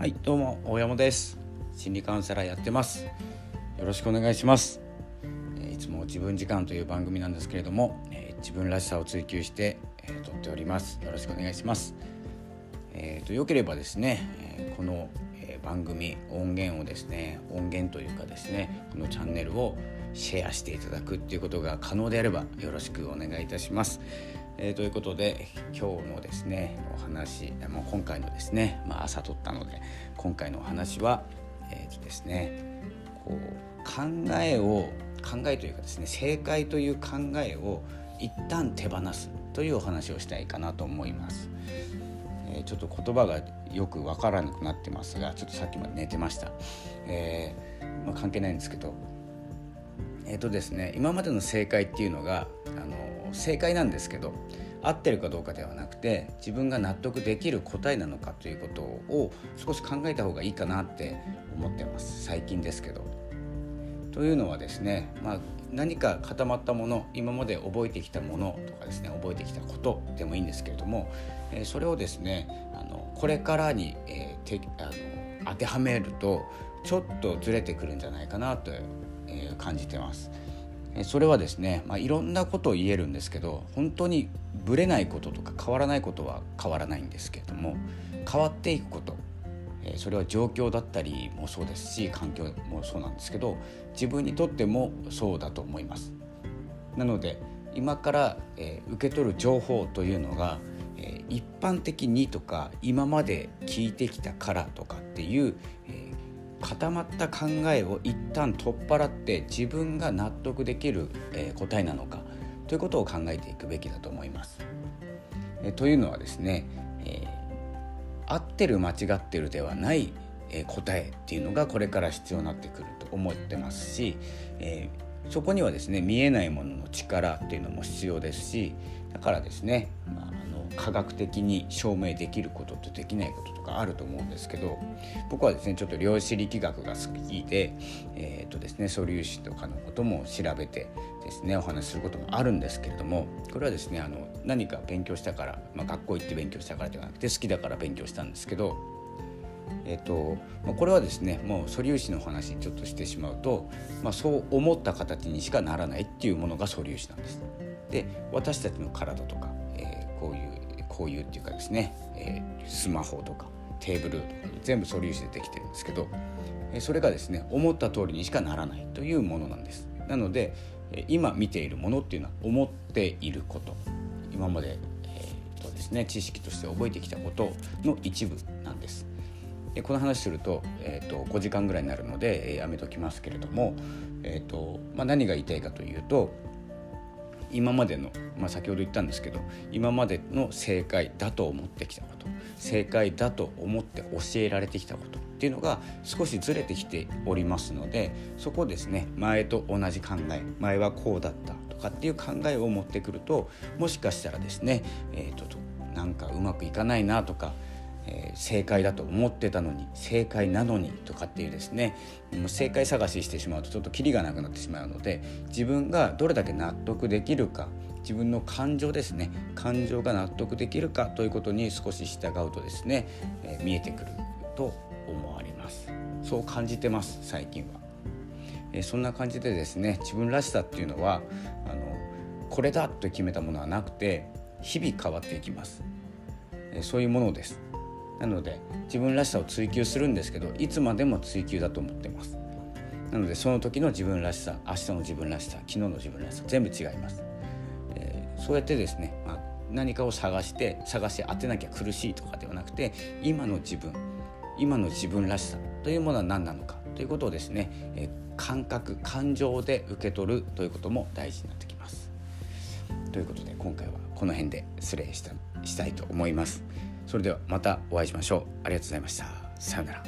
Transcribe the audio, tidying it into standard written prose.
はい、どうも大山です。心理カウンセラーやってます。よろしくお願いします。いつも自分時間という番組なんですけれども、自分らしさを追求して撮っております。よろしくお願いします。よければですね、この番組音源というかですねこのチャンネルをシェアしていただくっていうことが可能であればよろしくお願いいたします。ということで今日のですねお話、今回のですね、朝撮ったので今回のお話は、ですね、こう考えというかですね、正解という考えを一旦手放すというお話をしたいかなと思います。ちょっと言葉がよくわからなくなってますが、ちょっとさっきまで寝てました。関係ないんですけど、ですね、今までの正解っていうのが正解なんですけど、合ってるかどうかではなくて、自分が納得できる答えなのかということを少し考えた方がいいかなって思ってます、最近ですけど。というのはですね、何か固まったもの、今まで覚えてきたものとかですね、覚えてきたことでもいいんですけれども、それをですねこれからに、当てはめるとちょっとずれてくるんじゃないかなと感じてます。それはですね、いろんなことを言えるんですけど、本当にぶれないこととか変わらないことは変わらないんですけれども、変わっていくこと、それは状況だったりもそうですし、環境もそうなんですけど、自分にとってもそうだと思います。なので今から受け取る情報というのが一般的にとか、今まで聞いてきたからとかっていう固まった考えを一旦取っ払って、自分が納得できる答えなのかということを考えていくべきだと思います。というのはですね、合ってる間違ってるではない答えっていうのがこれから必要になってくると思ってますし、そこにはですね、見えないものの力っていうのも必要ですし、だからですね、科学的に証明できることとできないこととかあると思うんですけど、僕はですねちょっと量子力学が好きで、ですね、素粒子とかのことも調べてですねお話しすることもあるんですけれども、これはですね何か勉強したから、学校行って勉強したからではなくて好きだから勉強したんですけど、これはですね、もう素粒子の話ちょっとしてしまうと、そう思った形にしかならないっていうものが素粒子なんです。で、私たちの体とか、こういうっていうかですね、スマホとかテーブルとか全部素粒子でできてるんですけど、それがですね思った通りにしかならないというものなんです。なので今見ているものっていうのは思っていること、今まで、ですね、知識として覚えてきたことの一部なんです。で、この話すると、5時間ぐらいになるのでやめときますけれども、何が言いたいかというと、今までの、先ほど言ったんですけど、今までの正解だと思ってきたこと、正解だと思って教えられてきたことっていうのが少しずれてきておりますので、そこをですね、前と同じ考え、前はこうだったとかっていう考えを持ってくると、もしかしたらですね、なんかうまくいかないなとか、正解だと思ってたのに正解なのにとかっていうですね、正解探ししてしまうとちょっとキリがなくなってしまうので、自分がどれだけ納得できるか、自分の感情ですね、感情が納得できるかということに少し従うとですね、見えてくると思われます。そう感じてます最近は。そんな感じでですね、自分らしさっていうのはこれだと決めたものはなくて、日々変わっていきます。そういうものです。なので自分らしさを追求するんですけど、いつまでも追求だと思ってます。なのでその時の自分らしさ、明日の自分らしさ、昨日の自分らしさ、全部違います。そうやってですね、何かを探し当てなきゃ苦しいとかではなくて、今の自分らしさというものは何なのかということをですね、感覚、感情で受け取るということも大事になってきます。ということで今回はこの辺で失礼したいと思います。それではまたお会いしましょう。ありがとうございました。さようなら。